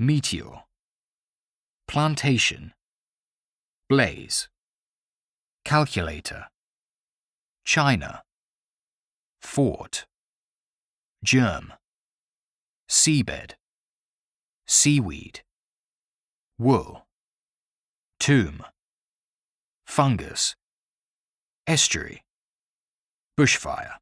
meteor, plantation, blaze, calculator, China, fort, germ, seabed, seaweed, wool, tomb, fungus, estuary, bushfire.